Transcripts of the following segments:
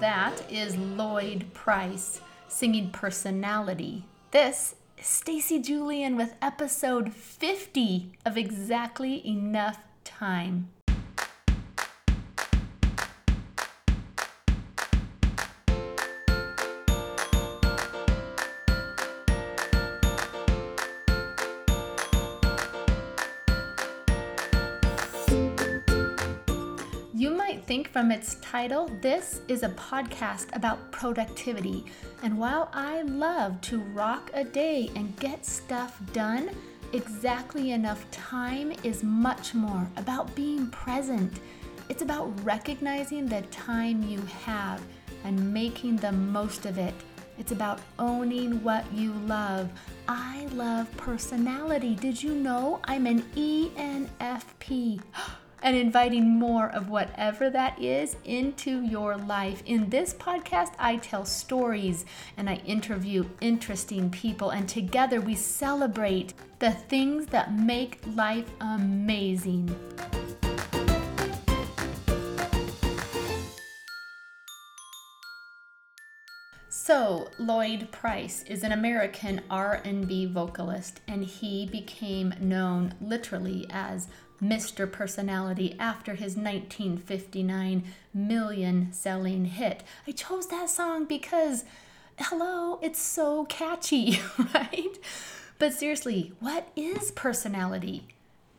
That is Lloyd Price singing Personality. This is Stacy Julian with episode 50 of Exactly Enough Time. You might think from its title, this is a podcast about productivity. And while I love to rock a day and get stuff done, Exactly Enough Time is much more about being present. It's about recognizing the time you have and making the most of it. It's about owning what you love. I love personality. Did you know I'm an ENFP? And inviting more of whatever that is into your life. In this podcast, I tell stories and I interview interesting people, and together we celebrate the things that make life amazing. So, Lloyd Price is an American R&B vocalist, and he became known literally as Mr. Personality after his 1959 million-selling hit. I chose that song because, hello, it's so catchy, right? But seriously, what is personality?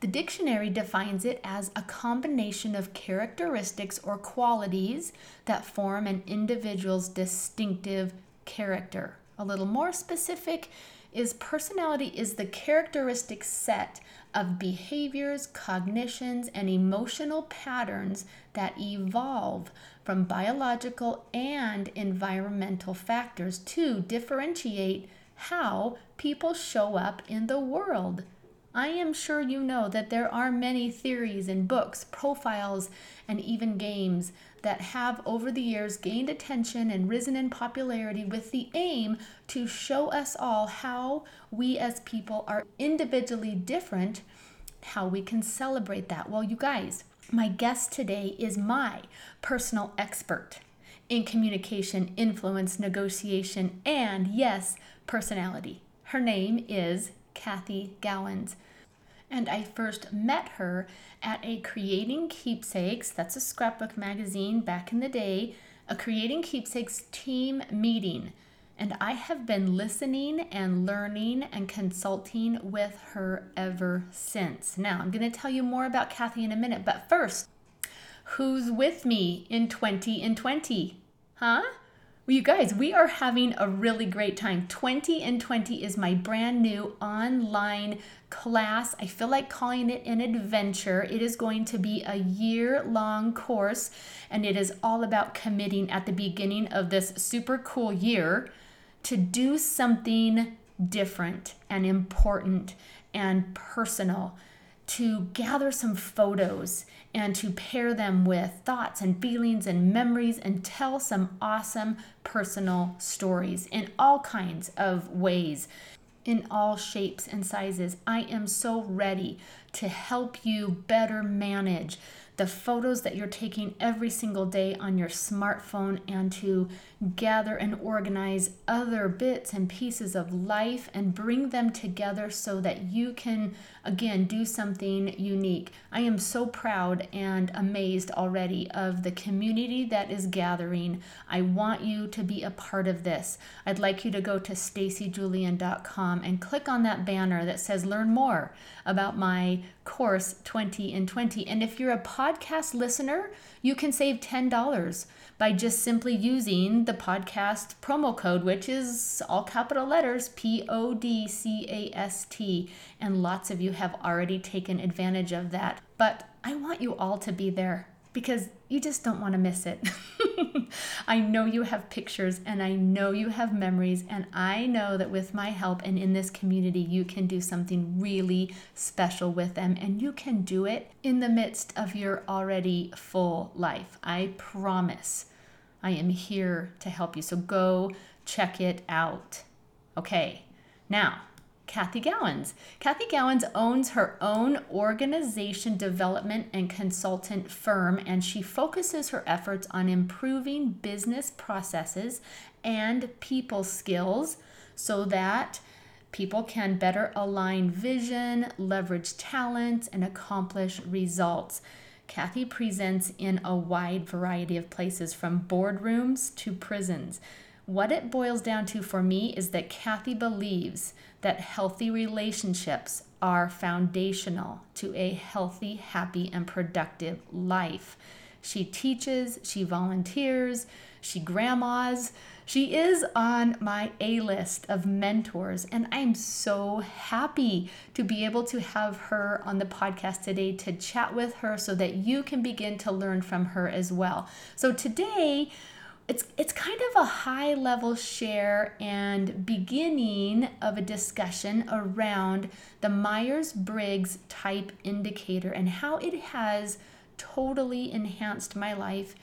The dictionary defines it as a combination of characteristics or qualities that form an individual's distinctive character. A little more specific is personality is the characteristic set of behaviors, cognitions, and emotional patterns that evolve from biological and environmental factors to differentiate how people show up in the world. I am sure you know that there are many theories and books, profiles, and even games that have over the years gained attention and risen in popularity with the aim to show us all how we as people are individually different, how we can celebrate that. Well, you guys, my guest today is my personal expert in communication, influence, negotiation, and yes, personality. Her name is Kathy Gowans. And I first met her at a Creating Keepsakes, that's a scrapbook magazine back in the day, a Creating Keepsakes team meeting. And I have been listening and learning and consulting with her ever since. Now, I'm going to tell you more about Kathy in a minute, but first, who's with me in 2020? Huh? You guys, we are having a really great time. 20 in 20 is my brand new online class. I feel like calling it an adventure. It is going to be a year-long course, and it is all about committing at the beginning of this super cool year to do something different and important and personal, to gather some photos and to pair them with thoughts and feelings and memories and tell some awesome personal stories in all kinds of ways, in all shapes and sizes. I am so ready to help you better manage the photos that you're taking every single day on your smartphone and to gather and organize other bits and pieces of life and bring them together so that you can, again, do something unique. I am so proud and amazed already of the community that is gathering. I want you to be a part of this. I'd like you to go to StacyJulian.com and click on that banner that says learn more about my course 20 in 20. And if you're a podcast listener, you can save $10 by just simply using the podcast promo code, which is all capital letters, PODCAST. And lots of you have already taken advantage of that. But I want you all to be there because you just don't want to miss it. I know you have pictures and I know you have memories, and I know that with my help and in this community, you can do something really special with them, and you can do it in the midst of your already full life. I promise. I am here to help you. So go check it out. Okay, now Kathy Gowans. Kathy Gowans owns her own organization development and consultant firm, and she focuses her efforts on improving business processes and people skills so that people can better align vision, leverage talents, and accomplish results. Kathy presents in a wide variety of places, from boardrooms to prisons. What it boils down to for me is that Kathy believes that healthy relationships are foundational to a healthy, happy, and productive life. She teaches, she volunteers, she grandmas. She is on my A-list of mentors, and I'm so happy to be able to have her on the podcast today to chat with her so that you can begin to learn from her as well. So today, It's kind of a high-level share and beginning of a discussion around the Myers-Briggs type indicator and how it has totally enhanced my life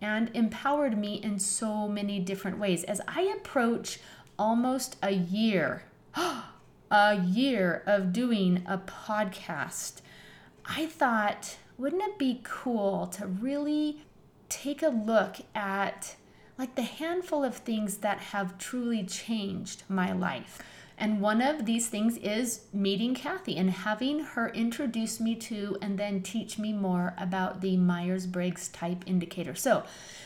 and empowered me in so many different ways. As I approach almost a year of doing a podcast, I thought, wouldn't it be cool to really take a look at like the handful of things that have truly changed my life. And one of these things is meeting Kathy and having her introduce me to and then teach me more about the Myers-Briggs type indicator. So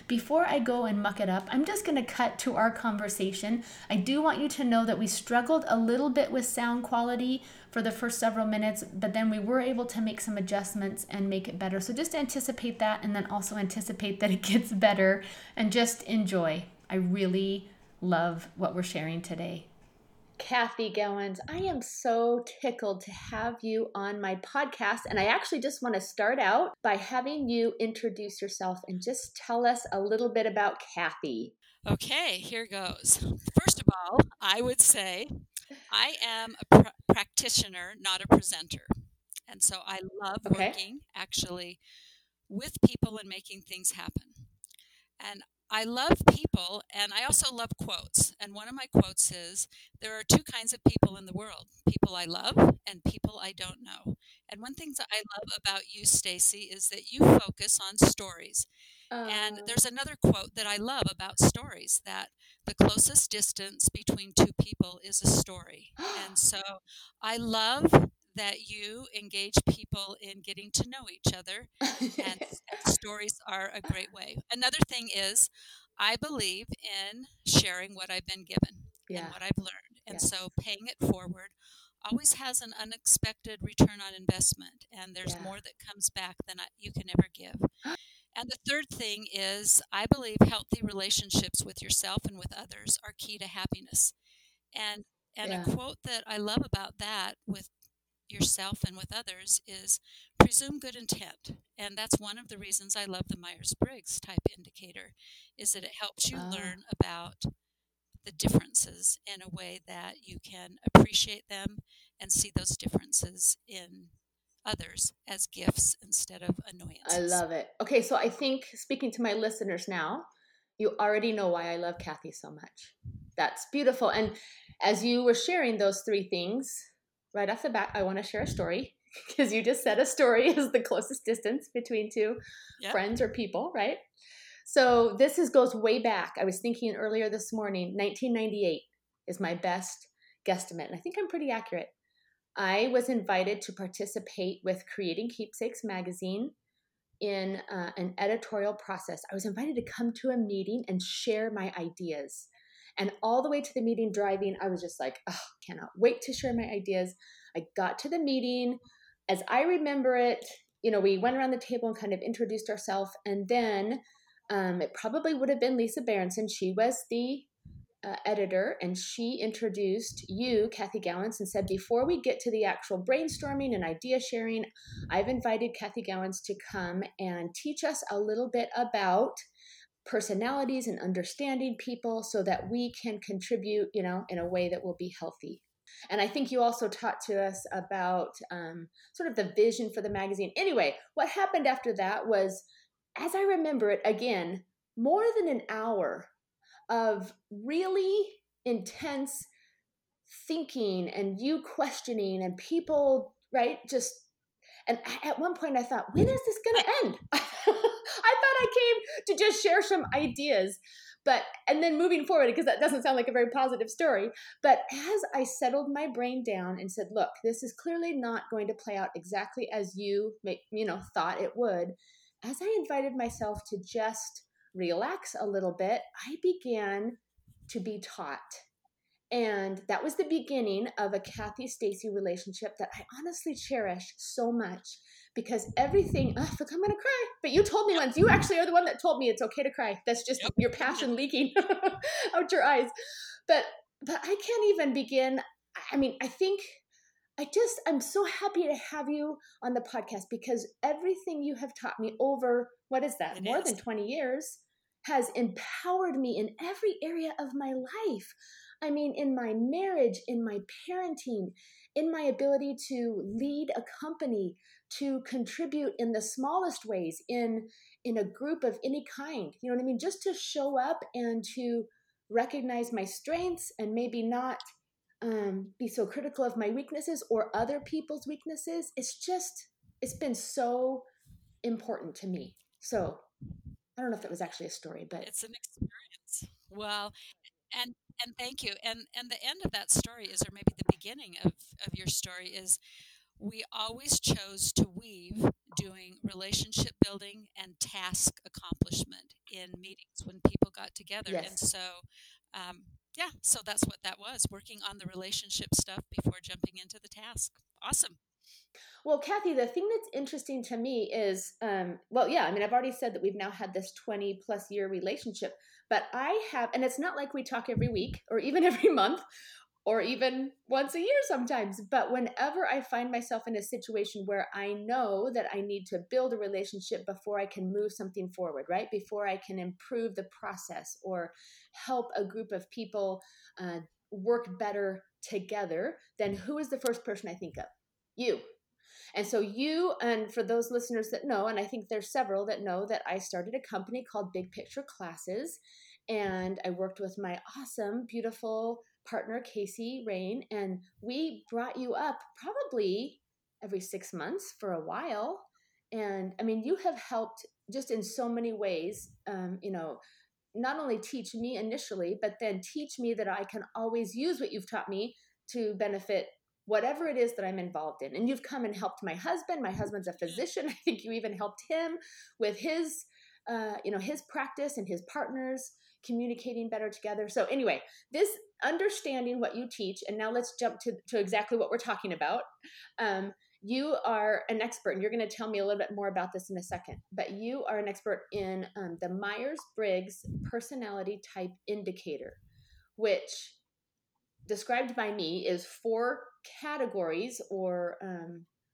before I go and muck it up, I'm just going to cut to our conversation. I do want you to know that we struggled a little bit with sound quality for the first several minutes, but then we were able to make some adjustments and make it better. So just anticipate that, and then also anticipate that it gets better, and just enjoy. I really love what we're sharing today. Kathy Gowans, I am so tickled to have you on my podcast. And I actually just want to start out by having you introduce yourself and just tell us a little bit about Kathy. Okay, here goes. First of all, I would say I am a practitioner, not a presenter. And so I love working actually with people and making things happen. And I love people, and I also love quotes. And one of my quotes is, there are two kinds of people in the world, people I love and people I don't know. And one thing that I love about you, Stacy, is that you focus on stories. And there's another quote that I love about stories, that the closest distance between two people is a story. And so I love that you engage people in getting to know each other, and stories are a great way. Another thing is, I believe in sharing what I've been given and what I've learned, and so paying it forward always has an unexpected return on investment, and there's more that comes back than you can ever give. And the third thing is, I believe healthy relationships with yourself and with others are key to happiness. And a quote that I love about that, with yourself and with others, is presume good intent. And that's one of the reasons I love the Myers-Briggs type indicator, is that it helps you learn about the differences in a way that you can appreciate them and see those differences in others as gifts instead of annoyances. I love it. Okay, so I think, speaking to my listeners now, you already know why I love Kathy so much. That's beautiful. And as you were sharing those three things, right off the bat, I want to share a story, because you just said a story is the closest distance between two friends or people, right? So this goes way back. I was thinking earlier this morning, 1998 is my best guesstimate, and I think I'm pretty accurate. I was invited to participate with Creating Keepsakes magazine in an editorial process. I was invited to come to a meeting and share my ideas. And all the way to the meeting driving, I was just like, oh, cannot wait to share my ideas. I got to the meeting. As I remember it, you know, we went around the table and kind of introduced ourselves. And then it probably would have been Lisa Berenson. She was the editor, and she introduced you, Kathy Gowans, and said, before we get to the actual brainstorming and idea sharing, I've invited Kathy Gowans to come and teach us a little bit about personalities and understanding people so that we can contribute, you know, in a way that will be healthy. And I think you also taught to us about sort of the vision for the magazine. Anyway, what happened after that was, as I remember it, again, more than an hour of really intense thinking and you questioning and people, right? Just, and at one point I thought, when is this going to end? I thought I came to just share some ideas, but, and then moving forward, because that doesn't sound like a very positive story. But as I settled my brain down and said, look, this is clearly not going to play out exactly as you thought it would. As I invited myself to just relax a little bit, I began to be taught. And that was the beginning of a Kathy-Stacy relationship that I honestly cherish so much, because everything, I feel like I'm going to cry, but you told me once, you actually are the one that told me it's okay to cry. That's just your passion leaking out your eyes. But I can't even begin. I mean, I think I'm so happy to have you on the podcast, because everything you have taught me over, more than 20 years, has empowered me in every area of my life. I mean, in my marriage, in my parenting, in my ability to lead a company, to contribute in the smallest ways, in a group of any kind, you know what I mean? Just to show up and to recognize my strengths and maybe not be so critical of my weaknesses or other people's weaknesses. It's been so important to me. So I don't know if that was actually a story, but it's an experience. Well, and thank you. And the end of that story is, or maybe the beginning of your story is, we always chose to weave doing relationship building and task accomplishment in meetings when people got together. Yes. And so, so that's what that was, working on the relationship stuff before jumping into the task. Awesome. Well, Kathy, the thing that's interesting to me is, I've already said that we've now had this 20 plus year relationship, but I have, and it's not like we talk every week or even every month or even once a year sometimes, but whenever I find myself in a situation where I know that I need to build a relationship before I can move something forward, right? Before I can improve the process or help a group of people work better together, then who is the first person I think of? You. And so you, and for those listeners that know, and I think there's several that know, that I started a company called Big Picture Classes, and I worked with my awesome, beautiful partner, Casey Rain, and we brought you up probably every 6 months for a while. And I mean, you have helped just in so many ways, not only teach me initially, but then teach me that I can always use what you've taught me to benefit whatever it is that I'm involved in. And you've come and helped my husband. My husband's a physician. I think you even helped him with his, his practice and his partners communicating better together. So anyway, this understanding what you teach, and now let's jump to exactly what we're talking about. You are an expert, and you're going to tell me a little bit more about this in a second, but you are an expert in the Myers-Briggs personality type indicator, which described by me is 4 categories or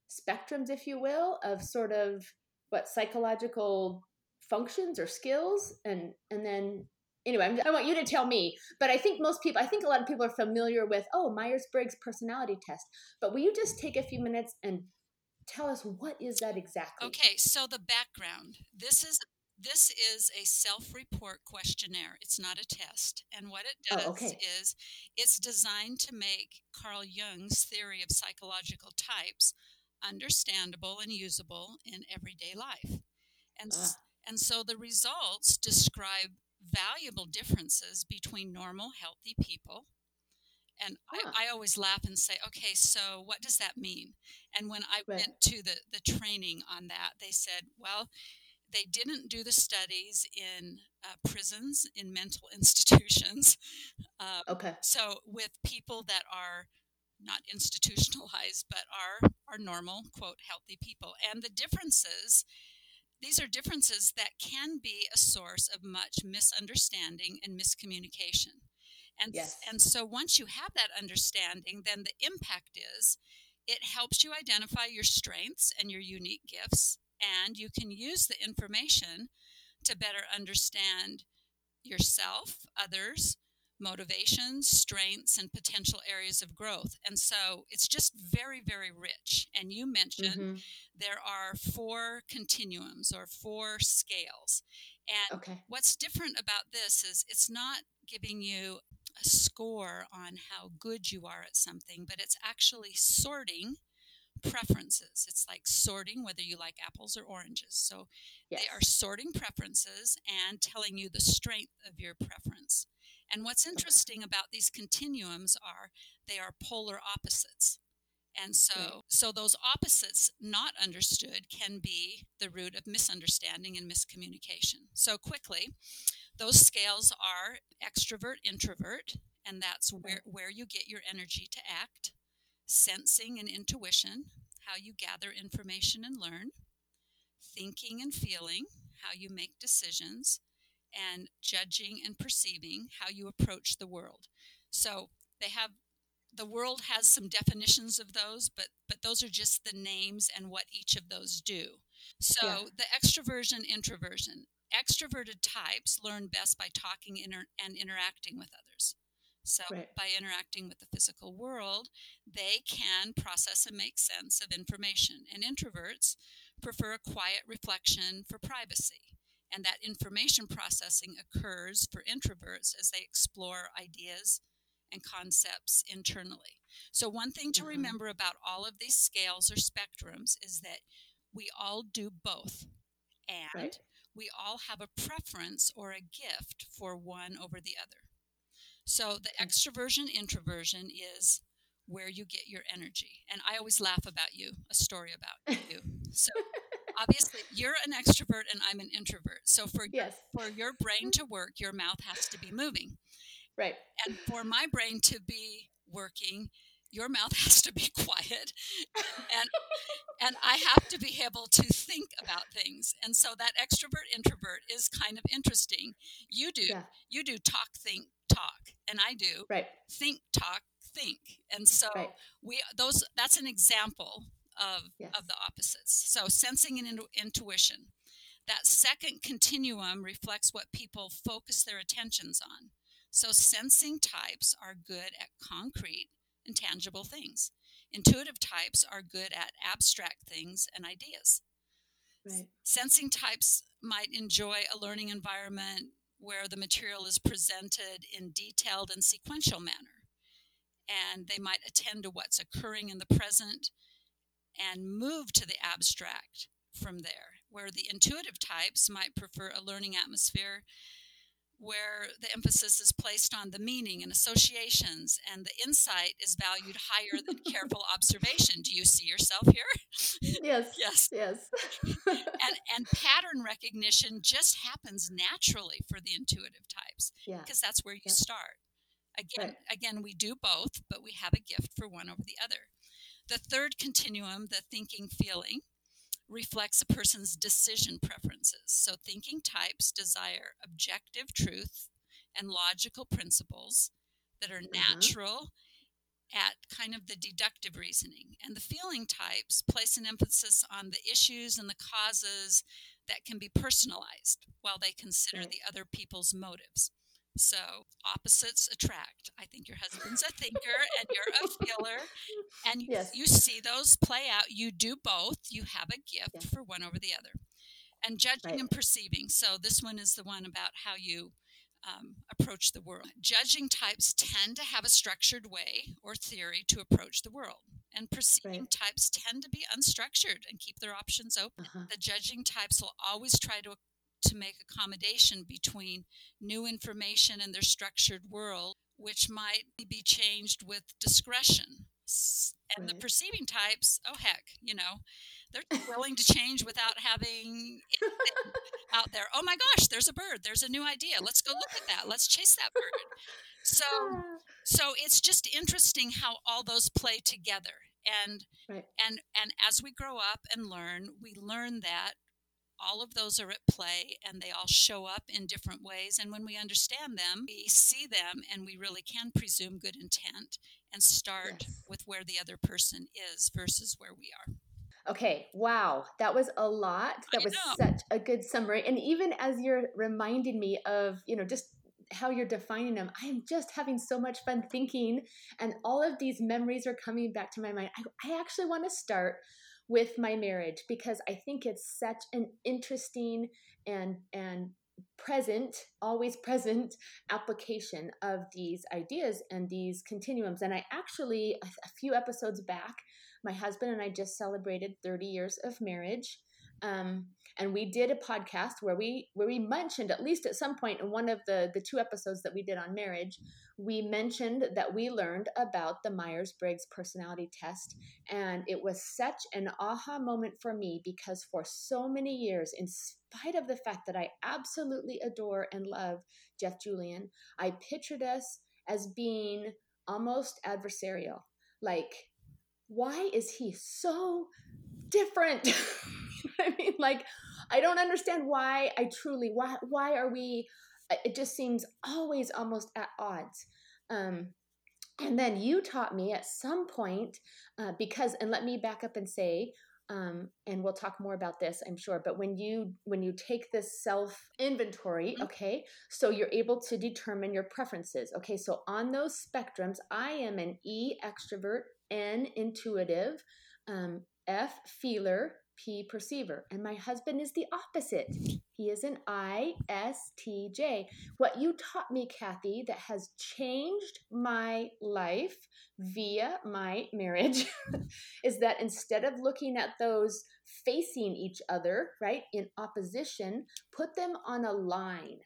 spectrums, if you will, of sort of what psychological functions or skills. And then anyway, I want you to tell me, but I think a lot of people are familiar with, Myers-Briggs personality test, but will you just take a few minutes and tell us what is that exactly? Okay. So the background, this is a self-report questionnaire. It's not a test. And what it does is it's designed to make Carl Jung's theory of psychological types understandable and usable in everyday life. And so the results describe valuable differences between normal, healthy people. And I always laugh and say, okay, so what does that mean? And when I went to the training on that, they said, well, they didn't do the studies in prisons, in mental institutions. So with people that are not institutionalized, but are normal, quote, healthy people. And the differences, these are differences that can be a source of much misunderstanding and miscommunication. And, and so once you have that understanding, then the impact is it helps you identify your strengths and your unique gifts. And you can use the information to better understand yourself, others, motivations, strengths, and potential areas of growth. And so it's just very, very rich. And you mentioned there are 4 continuums or 4 scales. And what's different about this is it's not giving you a score on how good you are at something, but it's actually sorting preferences. It's like sorting whether you like apples or oranges. So they are sorting preferences and telling you the strength of your preference. And what's interesting about these continuums are they are polar opposites. And so those opposites not understood can be the root of misunderstanding and miscommunication. So quickly, those scales are extrovert, introvert, and that's where you get your energy to act, sensing and intuition, how you gather information and learn, thinking and feeling, how you make decisions, and judging and perceiving, how you approach the world. So they have... The world has some definitions of those, but those are just the names and what each of those do. So the extroversion, introversion. Extroverted types learn best by talking and interacting with others. So by interacting with the physical world, they can process and make sense of information. And introverts prefer a quiet reflection for privacy. And that information processing occurs for introverts as they explore ideas and concepts internally. So one thing to remember about all of these scales or spectrums is that we all do both, and we all have a preference or a gift for one over the other. So the extroversion introversion is where you get your energy. And I always laugh about you, a story about you. So obviously you're an extrovert and I'm an introvert. So for your brain to work, your mouth has to be moving. Right. And for my brain to be working, your mouth has to be quiet, and I have to be able to think about things. And so that extrovert introvert is kind of interesting. You do talk, think, talk, and I do think, talk, think. And so that's an example of the opposites. So sensing and intuition. That second continuum reflects what people focus their attentions on. So sensing types are good at concrete and tangible things. Intuitive types are good at abstract things and ideas. Right. Sensing types might enjoy a learning environment where the material is presented in detailed and sequential manner. And they might attend to what's occurring in the present and move to the abstract from there, where the intuitive types might prefer a learning atmosphere where the emphasis is placed on the meaning and associations, and the insight is valued higher than careful observation. Do you see yourself here? Yes. Yes. And pattern recognition just happens naturally for the intuitive types, because that's where you start. Again, we do both, but we have a gift for one over the other. The third continuum, the thinking feeling, reflects a person's decision preferences. So thinking types desire objective truth and logical principles that are natural at kind of the deductive reasoning. And the feeling types place an emphasis on the issues and the causes that can be personalized while they consider the other people's motives. So opposites attract. I think your husband's a thinker and you're a feeler. And you see those play out. You do both. You have a gift for one over the other. And judging and perceiving. So this one is the one about how you approach the world. Judging types tend to have a structured way or theory to approach the world. And perceiving types tend to be unstructured and keep their options open. The judging types will always try to make accommodation between new information and their structured world, which might be changed with discretion. And the perceiving types, they're willing to change without having anything out there. Oh my gosh, there's a bird. There's a new idea. Let's go look at that. Let's chase that bird. So it's just interesting how all those play together. And as we grow up and learn, we learn that all of those are at play, and they all show up in different ways. And when we understand them, we see them, and we really can presume good intent and start with where the other person is versus where we are. Okay. Wow. That was a lot. That was such a good summary. And even as you're reminding me of, just how you're defining them, I am just having so much fun thinking, and all of these memories are coming back to my mind. I actually want to start with my marriage, because I think it's such an interesting and present, always present application of these ideas and these continuums. And I actually, a few episodes back, my husband and I just celebrated 30 years of marriage. And we did a podcast where we mentioned, at least at some point in one of the two episodes that we did on marriage, we mentioned that we learned about the Myers-Briggs personality test. And it was such an aha moment for me, because for so many years, in spite of the fact that I absolutely adore and love Jeff Julian, I pictured us as being almost adversarial. Like, why is he so different? I mean, like, I don't understand why I truly, why are we, it just seems always almost at odds. And then you taught me at some point, because, and let me back up and say, and we'll talk more about this, I'm sure, but when you take this self inventory, okay, so you're able to determine your preferences. Okay. So on those spectrums, I am an E extrovert, N intuitive, F feeler, P perceiver. And my husband is the opposite. He is an ISTJ. What you taught me, Kathy, that has changed my life via my marriage is that instead of looking at those facing each other, right, in opposition, put them on a line.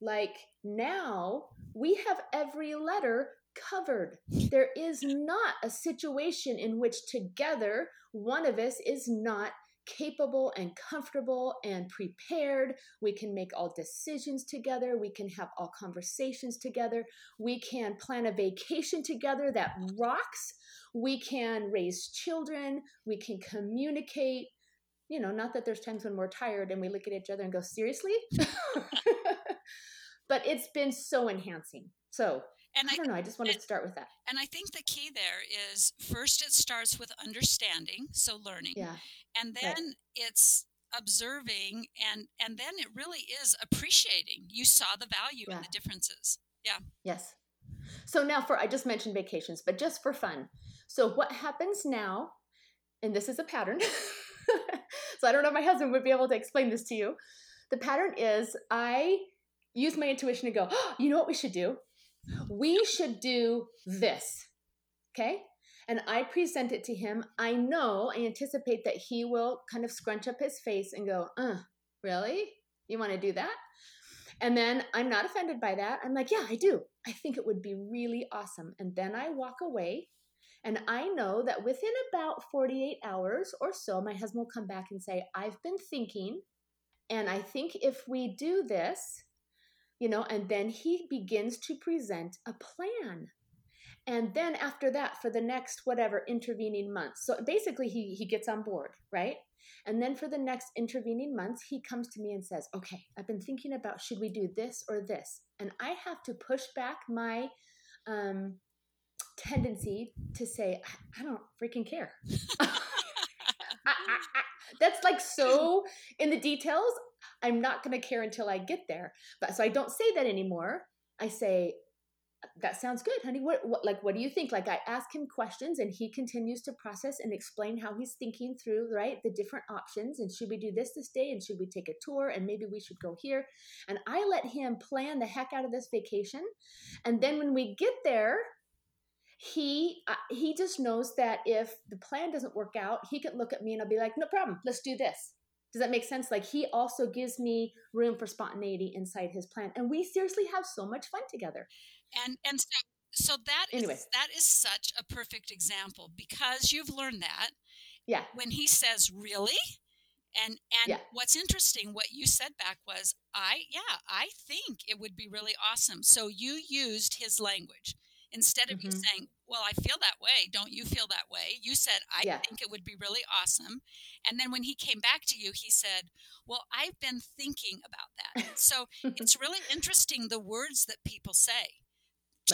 Like, now we have every letter covered. There is not a situation in which together one of us is not capable and comfortable and prepared. We can make all decisions together. We can have all conversations together. We can plan a vacation together that rocks. We can raise children. We can communicate. You know, not that there's times when we're tired and we look at each other and go, seriously? But it's been so enhancing. So and I don't know, I just wanted to start with that. And I think the key there is, first it starts with understanding, so learning. Yeah. And then it's observing, and then it really is appreciating. You saw the value in the differences. Yeah. Yes. So now I just mentioned vacations, but just for fun. So what happens now, and this is a pattern, so I don't know if my husband would be able to explain this to you. The pattern is I use my intuition to go, oh, you know what we should do? We should do this, okay? And I present it to him. I anticipate that he will kind of scrunch up his face and go, really? You want to do that? And then I'm not offended by that. I'm like, yeah, I do. I think it would be really awesome. And then I walk away, and I know that within about 48 hours or so, my husband will come back and say, I've been thinking, and I think if we do this, you know, and then he begins to present a plan. And then after that, for the next whatever intervening months, so basically he gets on board, right? And then for the next intervening months, he comes to me and says, okay, I've been thinking about, should we do this or this? And I have to push back my tendency to say, I don't freaking care. That's like so in the details. I'm not going to care until I get there. But so I don't say that anymore. I say, that sounds good, honey. What do you think? Like, I ask him questions and he continues to process and explain how he's thinking through, right, the different options. And should we do this day? And should we take a tour? And maybe we should go here. And I let him plan the heck out of this vacation. And then when we get there, he just knows that if the plan doesn't work out, he can look at me and I'll be like, no problem, let's do this. Does that make sense? Like, he also gives me room for spontaneity inside his plan. And we seriously have so much fun together. And so that is such a perfect example, because you've learned that. Yeah. When he says, really? And what's interesting, what you said back was, I think it would be really awesome. So you used his language. Instead of you saying, well, I feel that way. Don't you feel that way? You said, I think it would be really awesome. And then when he came back to you, he said, well, I've been thinking about that. So it's really interesting, the words that people say.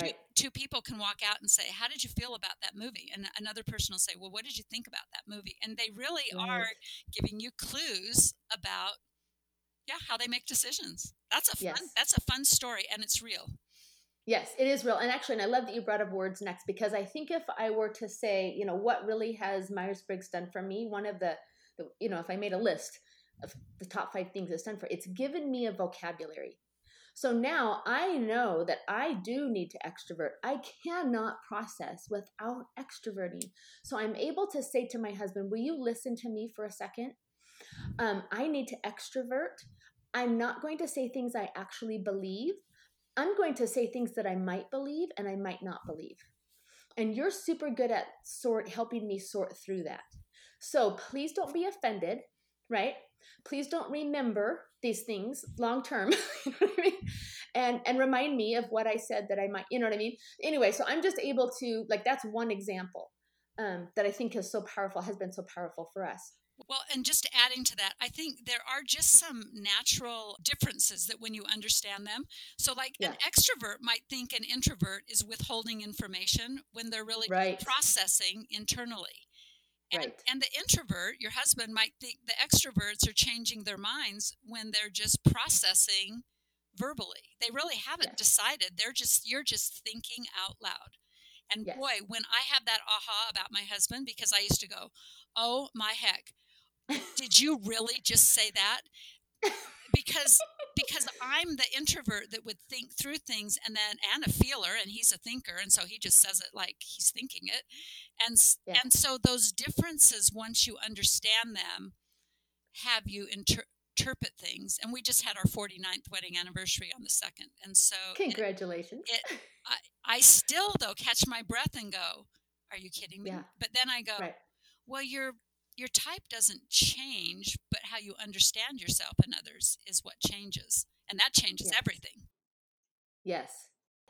Right. Two people can walk out and say, how did you feel about that movie? And another person will say, well, what did you think about that movie? And they really are giving you clues about how they make decisions. That's a fun story, and it's real. Yes, it is real. And actually, and I love that you brought up words next, because I think if I were to say, you know, what really has Myers-Briggs done for me, one of the, you know, if I made a list, of the top 5 things it stands for. It's given me a vocabulary. So now I know that I do need to extrovert. I cannot process without extroverting. So I'm able to say to my husband, will you listen to me for a second? I need to extrovert. I'm not going to say things I actually believe. I'm going to say things that I might believe and I might not believe. And you're super good at helping me sort through that. So please don't be offended, right? Please don't remember these things long term, you know what I mean? And remind me of what I said that I might, you know what I mean? Anyway, so I'm just able to, like, that's one example that I think is so powerful, has been so powerful for us. Well, and just adding to that, I think there are just some natural differences that when you understand them. So like an extrovert might think an introvert is withholding information when they're really processing internally. And the introvert, your husband, might think the extroverts are changing their minds when they're just processing verbally. They really haven't decided. You're just thinking out loud. And boy, when I have that aha about my husband, because I used to go, oh my heck, did you really just say that? Because I'm the introvert that would think through things and a feeler, and he's a thinker, and so he just says it like he's thinking it. And so those differences, once you understand them, have you interpret things. And we just had our 49th wedding anniversary on the 2nd. And so congratulations. I still, though, catch my breath and go, are you kidding me? Yeah. But then I go, well, your type doesn't change, but how you understand yourself and others is what changes. And that changes everything. Yes.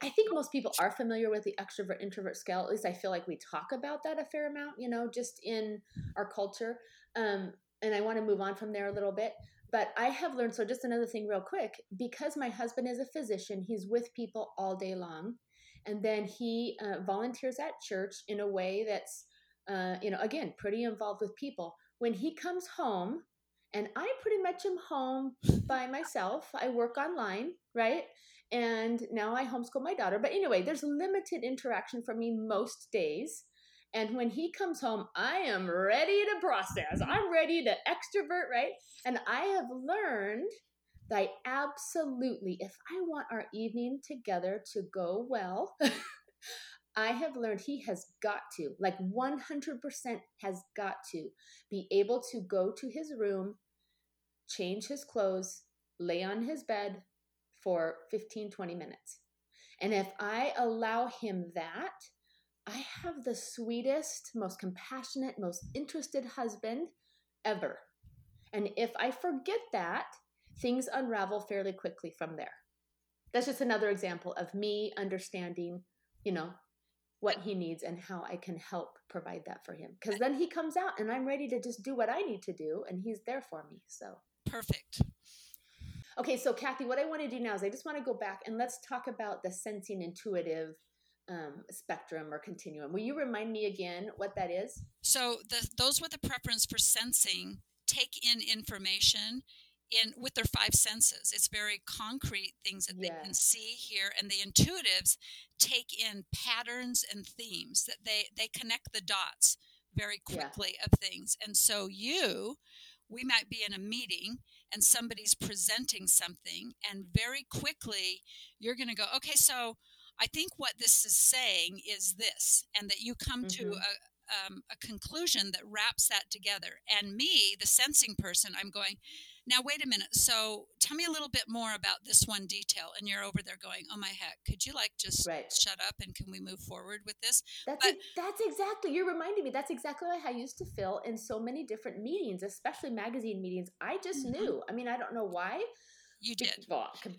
I think most people are familiar with the extrovert-introvert scale. At least I feel like we talk about that a fair amount, you know, just in our culture. And I want to move on from there a little bit. But I have learned, so just another thing real quick, because my husband is a physician, he's with people all day long. And then he volunteers at church in a way that's, you know, again, pretty involved with people. When he comes home, and I pretty much am home by myself, I work online, right? And now I homeschool my daughter. But anyway, there's limited interaction from me most days. And when he comes home, I am ready to process. I'm ready to extrovert, right? And I have learned that I absolutely, if I want our evening together to go well, I have learned he has got to, like 100% has got to be able to go to his room, change his clothes, lay on his bed for 15, 20 minutes. And if I allow him that, I have the sweetest, most compassionate, most interested husband ever. And if I forget that, things unravel fairly quickly from there. That's just another example of me understanding, you know, what he needs and how I can help provide that for him. Because then he comes out and I'm ready to just do what I need to do, and he's there for me. So perfect. Okay, so Kathy, what I want to do now is I just want to go back and let's talk about the sensing intuitive spectrum or continuum. Will you remind me again what that is? So those with a preference for sensing take in information with their 5 senses. It's very concrete things that they can see, hear, and the intuitives take in patterns and themes that they connect the dots very quickly of things. And so we might be in a meeting and somebody's presenting something, and very quickly you're going to go, okay, so I think what this is saying is this, and that you come to a conclusion that wraps that together. And me, the sensing person, I'm going, now wait a minute, so tell me a little bit more about this one detail. And you're over there going, oh my heck, could you like just shut up and can we move forward with this? That's exactly, you're reminding me, that's exactly how I used to feel in so many different meetings, especially magazine meetings. I just knew, I mean, I don't know why. You did.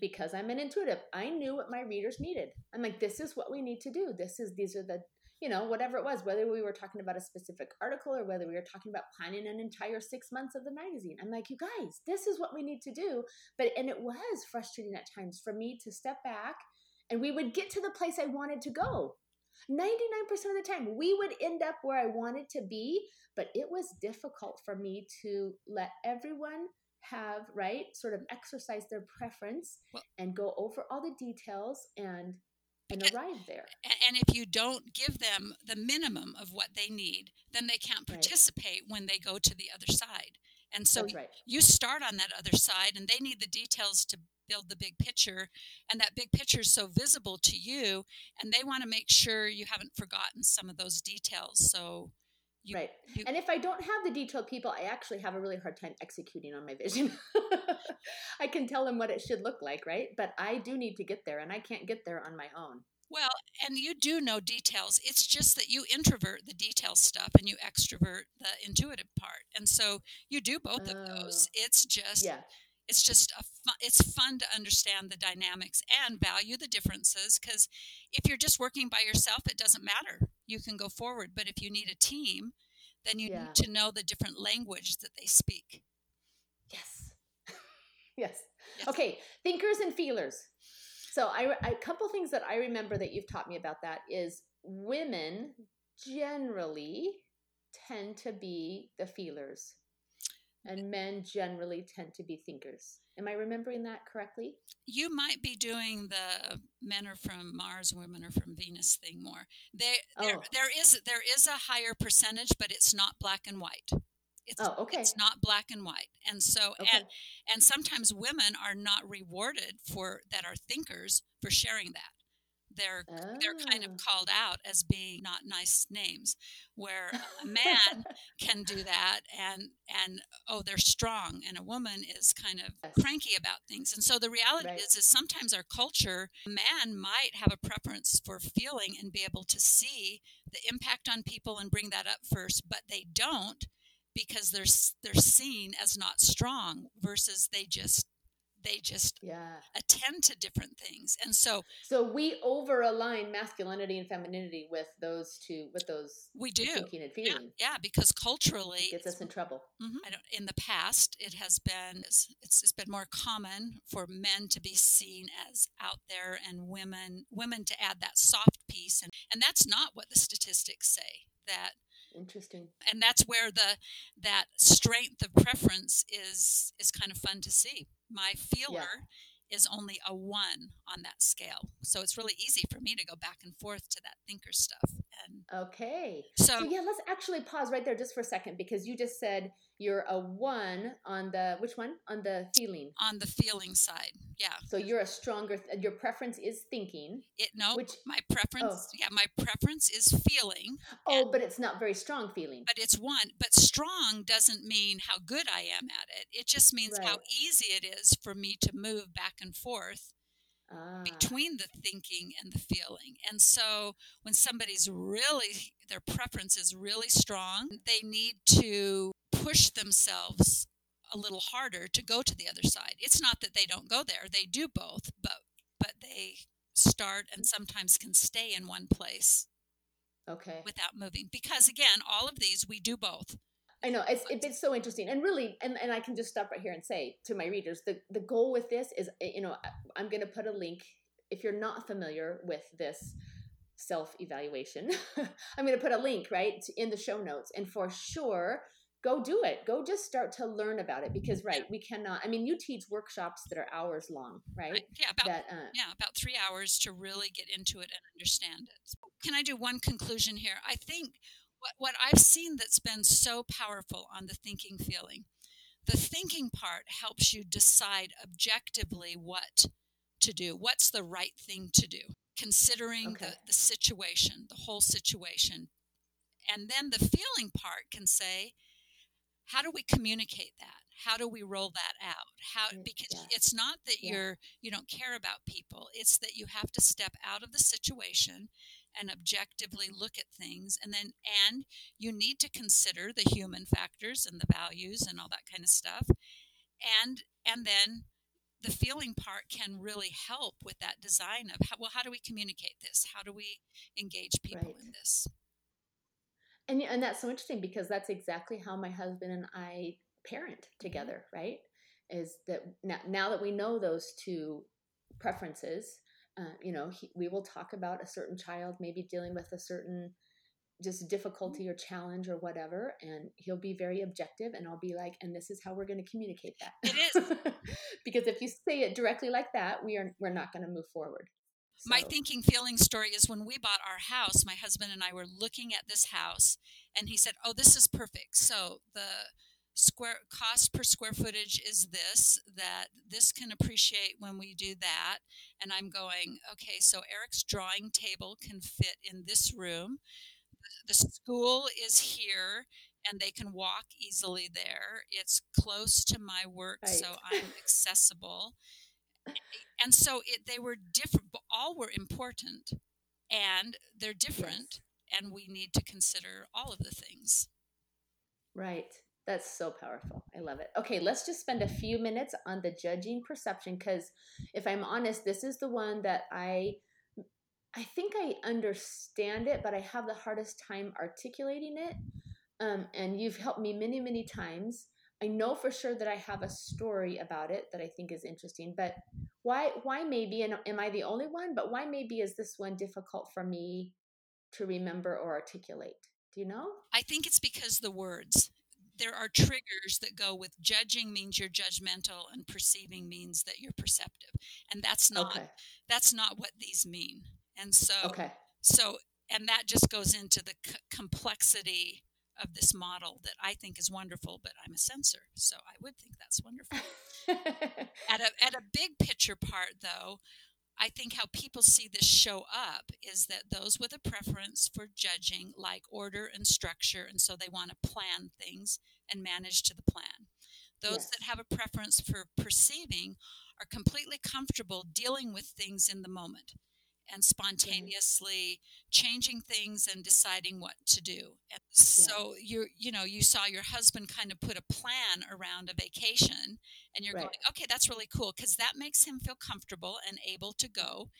Because I'm an intuitive. I knew what my readers needed. I'm like, this is what we need to do. These are the, you know, whatever it was, whether we were talking about a specific article or whether we were talking about planning an entire 6 months of the magazine. I'm like, you guys, this is what we need to do. And it was frustrating at times for me to step back, and we would get to the place I wanted to go. 99% of the time, we would end up where I wanted to be, but it was difficult for me to let everyone have, right, sort of exercise their preference and go over all the details and arrive there. And if you don't give them the minimum of what they need, then they can't participate when they go to the other side. And so right. you start on that other side, and they need the details to build the big picture. And that big picture is so visible to you, and they want to make sure you haven't forgotten some of those details. So right. And if I don't have the detailed people, I actually have a really hard time executing on my vision. I can tell them what it should look like, right? But I do need to get there, and I can't get there on my own. Well, and you do know details. It's just that you introvert the detail stuff and you extrovert the intuitive part. And so you do both of those. It's just, yeah. It's just it's fun to understand the dynamics and value the differences, because if you're just working by yourself, it doesn't matter. You can go forward. But if you need a team, then you need to know the different language that they speak. Yes. Yes. Okay. Thinkers and feelers. So a couple things that I remember that you've taught me about that is women generally tend to be the feelers, and men generally tend to be thinkers. Am I remembering that correctly? You might be doing the men are from Mars, women are from Venus thing more. There is a higher percentage, but it's not black and white. It's not black and white. And so, and sometimes women are not rewarded for that are thinkers for sharing that. They're kind of called out as being not nice names, where a man can do that and they're strong, and a woman is kind of cranky about things. And so the reality is sometimes our culture, a man might have a preference for feeling and be able to see the impact on people and bring that up first, but they don't. Because they're seen as not strong, versus they just attend to different things, and so we over align masculinity and femininity with those two. With those, we do thinking and feeling. Yeah, because culturally, it gets us in trouble. Mm-hmm. In the past, it has been it's been more common for men to be seen as out there, and women to add that soft piece, and that's not what the statistics say. That. Interesting. And that's where that strength of preference is kind of fun to see. My feeler is only a 1 on that scale. So it's really easy for me to go back and forth to that thinker stuff. And okay. So yeah, let's actually pause right there just for a second, because you just said you're a 1 on the, which one? On the feeling. On the feeling side. Yeah. So you're a stronger, your preference is thinking. My preference. Oh. Yeah. My preference is feeling. Oh, but it's not very strong feeling. But it's 1, but strong doesn't mean how good I am at it. It just means how easy it is for me to move back and forth between the thinking and the feeling. And so when somebody's really, their preference is really strong, they need to push themselves a little harder to go to the other side. It's not that they don't go there. They do both, but they start and sometimes can stay in one place without moving. Because again, all of these, we do both. I know. It's so interesting. And really, and I can just stop right here and say to my readers, the goal with this is, I'm going to put a link. If you're not familiar with this self-evaluation, I'm going to put a link in the show notes. And for sure, go do it. Go just start to learn about it, because, we cannot. I mean, you teach workshops that are hours long, right? Yeah, about 3 hours to really get into it and understand it. Can I do one conclusion here? I think what I've seen that's been so powerful on the thinking feeling, the thinking part helps you decide objectively what to do, what's the right thing to do, considering the situation, the whole situation. And then the feeling part can say, how do we communicate that? How do we roll that out? Because it's not that you don't care about people. It's that you have to step out of the situation and objectively look at things. And you need to consider the human factors and the values and all that kind of stuff. And then the feeling part can really help with that design of, how do we communicate this? How do we engage people in this? And that's so interesting, because that's exactly how my husband and I parent together, right? Is that now that we know those two preferences, we will talk about a certain child maybe dealing with a certain just difficulty or challenge or whatever, and he'll be very objective, and I'll be like, and this is how we're going to communicate that. It is. Because if you say it directly like that, we're not going to move forward. So. My thinking feeling story is when we bought our house, my husband and I were looking at this house, and he said, oh, this is perfect. So the cost per square footage is this, that this can appreciate when we do that. And I'm going, okay, so Eric's drawing table can fit in this room. The school is here and they can walk easily there. It's close to my work, right. So I'm accessible. And so they were different, but all were important and they're different. Yes. And we need to consider all of the things. Right. That's so powerful. I love it. Okay, let's just spend a few minutes on the judging perception, because if I'm honest, this is the one that I think I understand it, but I have the hardest time articulating it. And you've helped me many, many times. I know for sure that I have a story about it that I think is interesting, but why maybe, and am I the only one, but why maybe is this one difficult for me to remember or articulate? Do you know? I think it's because the words. There are triggers that go with judging means you're judgmental and perceiving means that you're perceptive. And that's not what these mean. And so, and that just goes into the complexity of this model that I think is wonderful, but I'm a sensor. So I would think that's wonderful. At a big picture part though, I think how people see this show up is that those with a preference for judging like order and structure, and so they want to plan things and manage to the plan. Those that have a preference for perceiving are completely comfortable dealing with things in the moment and spontaneously changing things and deciding what to do. And so you saw your husband kind of put a plan around a vacation and you're going, okay, that's really cool because that makes him feel comfortable and able to go.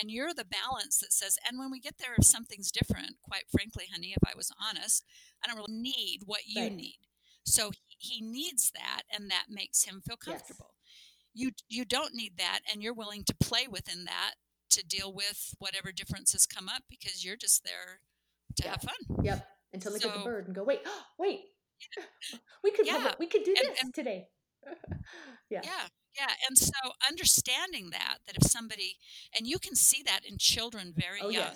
And you're the balance that says, and when we get there, if something's different, quite frankly, honey, if I was honest, I don't really need what you need. So he needs that and that makes him feel comfortable. You don't need that and you're willing to play within that to deal with whatever differences come up because you're just there to have fun. Yep. Until they get the bird and go, wait, we could do this today. Yeah. And so understanding that if somebody, and you can see that in children very young,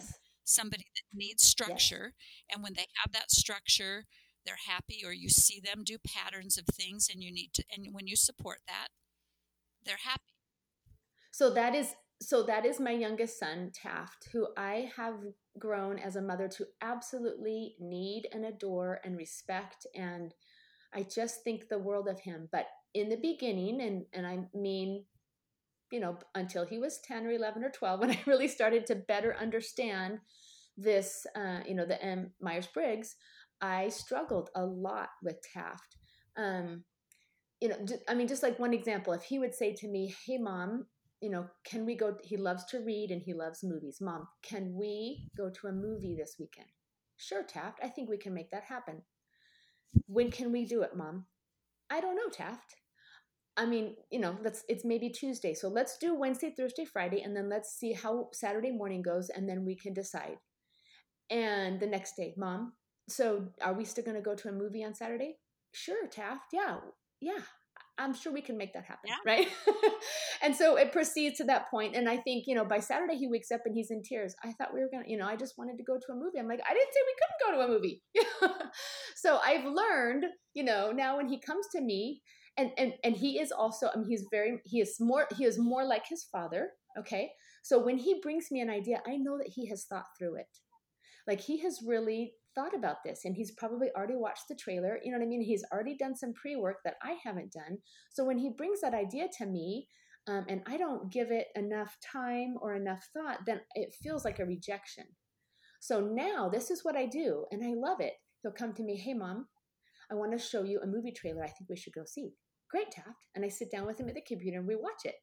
somebody that needs structure. And when they have that structure, they're happy, or you see them do patterns of things and you need to, and when you support that, they're happy. So that is my youngest son, Taft, who I have grown as a mother to absolutely need and adore and respect. And I just think the world of him. But in the beginning, and I mean, until he was 10 or 11 or 12, when I really started to better understand this, the Myers-Briggs, I struggled a lot with Taft. Just like one example, if he would say to me, hey, Mom, can we go, he loves to read and he loves movies. Mom, can we go to a movie this weekend? Sure, Taft. I think we can make that happen. When can we do it, Mom? I don't know, Taft. I mean, it's maybe Tuesday. So let's do Wednesday, Thursday, Friday, and then let's see how Saturday morning goes. And then we can decide. And the next day, Mom, so are we still going to go to a movie on Saturday? Sure, Taft. Yeah. I'm sure we can make that happen, right? And so it proceeds to that point. And I think, by Saturday he wakes up and he's in tears. I thought we were going to, I just wanted to go to a movie. I'm like, I didn't say we couldn't go to a movie. So I've learned, now when he comes to me and he is also, he is more like his father. Okay. So when he brings me an idea, I know that he has thought through it. Like he has really thought about this and he's probably already watched the trailer. You know what I mean? He's already done some pre-work that I haven't done. So when he brings that idea to me, and I don't give it enough time or enough thought, then it feels like a rejection. So now this is what I do. And I love it. He'll come to me. Hey, Mom, I want to show you a movie trailer. I think we should go see. Great, Taft. And I sit down with him at the computer and we watch it.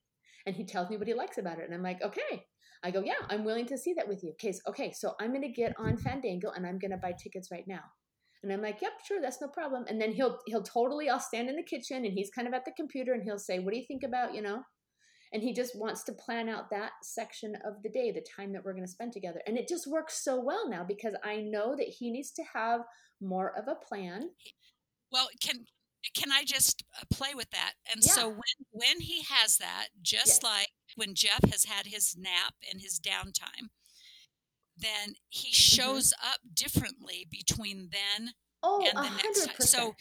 And he tells me what he likes about it. And I'm like, okay. I go, yeah, I'm willing to see that with you. Okay, so I'm going to get on Fandango and I'm going to buy tickets right now. And I'm like, yep, sure, that's no problem. And then he'll totally, I'll stand in the kitchen and he's kind of at the computer and he'll say, what do you think about, And he just wants to plan out that section of the day, the time that we're going to spend together. And it just works so well now because I know that he needs to have more of a plan. Well, can I just play with that? And so when he has that, just like when Jeff has had his nap and his downtime, then he shows up differently between then and the next time. So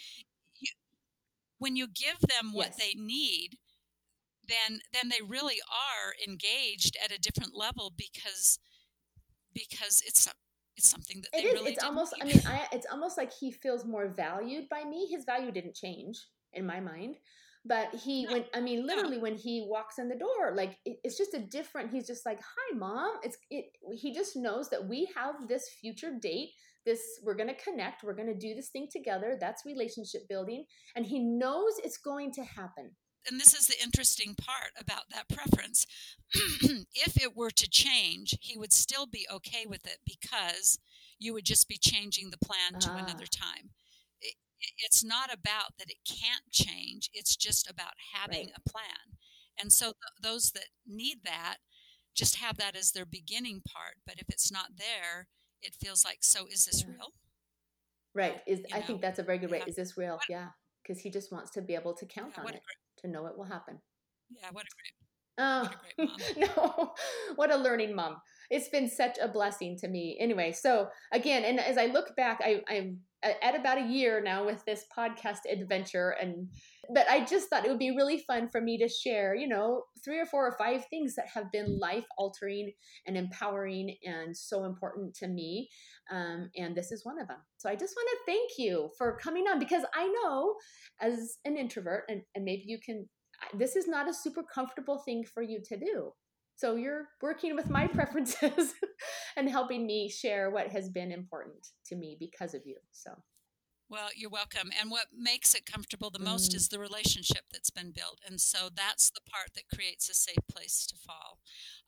when you give them what they need, then they really are engaged at a different level because it's something that they really it's almost need. I mean, it's almost like he feels more valued by me. His value didn't change in my mind. But when he walks in the door, like it's just a different, he's just like, hi, mom. He just knows that we have this future date, we're going to connect, we're going to do this thing together. That's relationship building. And he knows it's going to happen. And this is the interesting part about that preference. If it were to change, he would still be okay with it because you would just be changing the plan to another time. It's not about that it can't change. It's just about having a plan. And so those that need that just have that as their beginning part. But if it's not there, it feels like, so is this real? Right. I think that's a very good way. Is this real? Because he just wants to be able to count on it, to know it will happen. Yeah, what a great mom. What a learning mom. It's been such a blessing to me. Anyway, so again, and as I look back, I'm at about a year now with this podcast adventure. But I just thought it would be really fun for me to share, 3 or 4 or 5 things that have been life altering and empowering and so important to me. And this is one of them. So I just want to thank you for coming on, because I know as an introvert, and maybe you can, this is not a super comfortable thing for you to do. So you're working with my preferences and helping me share what has been important to me because of you. So, well, you're welcome. And what makes it comfortable the most is the relationship that's been built. And so that's the part that creates a safe place to fall.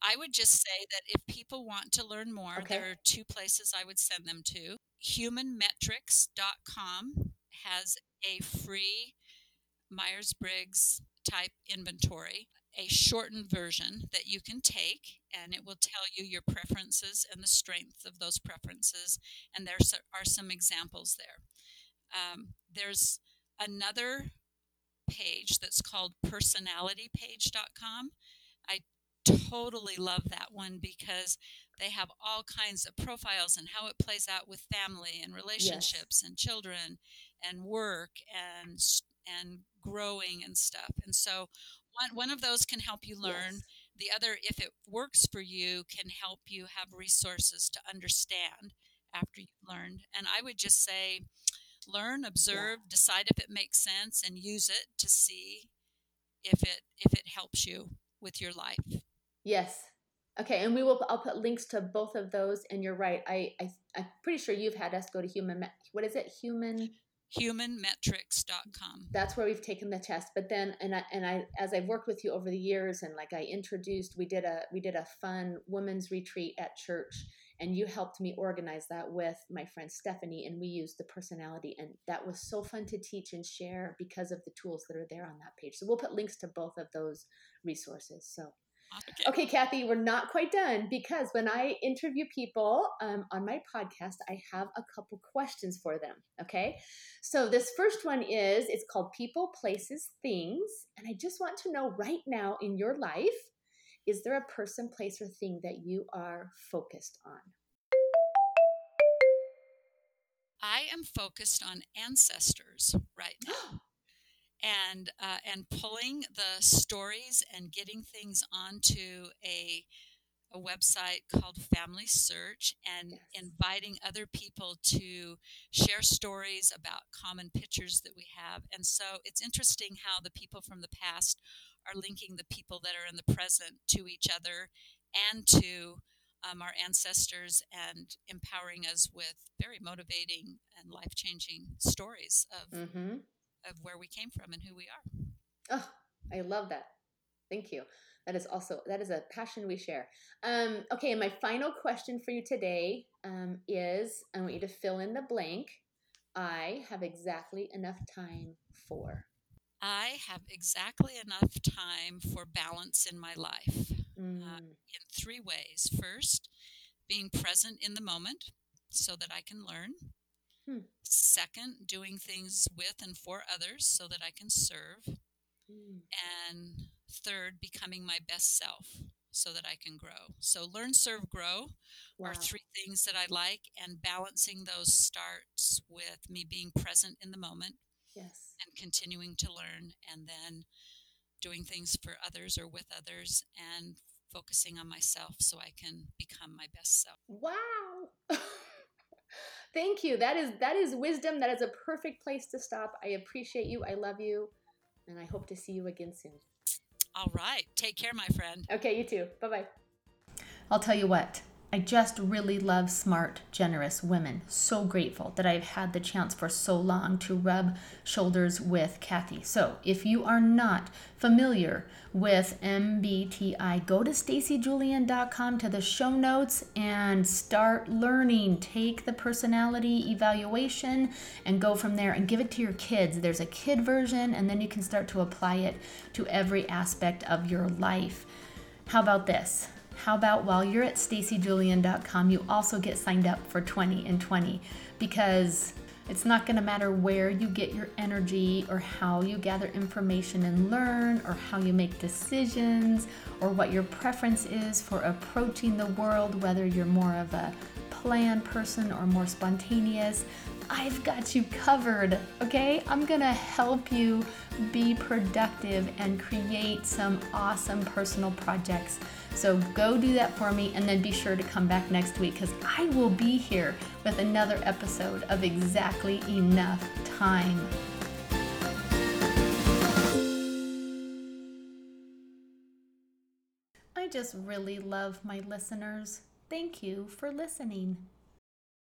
I would just say that if people want to learn more, there are 2 places I would send them to. Humanmetrics.com has a free Myers-Briggs type inventory, a shortened version that you can take, and it will tell you your preferences and the strength of those preferences. And there are some examples there. There's another page that's called personalitypage.com. I totally love that one because they have all kinds of profiles and how it plays out with family and relationships and children and work and growing and stuff. And so one of those can help you learn. Yes. The other, if it works for you, can help you have resources to understand after you've learned. And I would just say, learn, observe, decide if it makes sense, and use it to see if it helps you with your life. Yes. Okay. And I'll put links to both of those. And you're right. I'm pretty sure you've had us go to humanmetrics.com. That's where we've taken the test. But then, and I, as I've worked with you over the years, and like I introduced, we did a fun women's retreat at church, and you helped me organize that with my friend Stephanie, and we used the personality, and that was so fun to teach and share because of the tools that are there on that page. So we'll put links to both of those resources. So. Okay, Kathy, we're not quite done, because when I interview people on my podcast, I have a couple questions for them. Okay. So this first one is, it's called People, Places, Things. And I just want to know right now in your life, is there a person, place, or thing that you are focused on? I am focused on ancestors right now. And pulling the stories and getting things onto a website called Family Search, and inviting other people to share stories about common pictures that we have. And so it's interesting how the people from the past are linking the people that are in the present to each other and to our ancestors, and empowering us with very motivating and life-changing stories of where we came from and who we are. Oh, I love that. Thank you. That is a passion we share. Okay. And my final question for you today is, I want you to fill in the blank. I have exactly enough time for. I have exactly enough time for balance in my life in 3 ways. First, being present in the moment so that I can learn. Second, doing things with and for others so that I can serve. And third, becoming my best self so that I can grow. So learn, serve, grow are 3 things that I like, and balancing those starts with me being present in the moment, Yes. And continuing to learn, and then doing things for others or with others, and focusing on myself so I can become my best self. Wow. Thank you. That is wisdom. That is a perfect place to stop. I appreciate you. I love you. And I hope to see you again soon. All right. Take care, my friend. Okay, you too. Bye-bye. I'll tell you what. I just really love smart, generous women. So grateful that I've had the chance for so long to rub shoulders with Kathy. So if you are not familiar with MBTI, go to StacyJulian.com to the show notes and start learning. Take the personality evaluation and go from there and give it to your kids. There's a kid version, and then you can start to apply it to every aspect of your life. How about this? How about while you're at StacyJulian.com, you also get signed up for 20 in 20, because it's not going to matter where you get your energy or how you gather information and learn or how you make decisions or what your preference is for approaching the world, whether you're more of a planned person or more spontaneous. I've got you covered, okay? I'm gonna help you be productive and create some awesome personal projects. So go do that for me, and then be sure to come back next week, because I will be here with another episode of Exactly Enough Time. I just really love my listeners. Thank you for listening.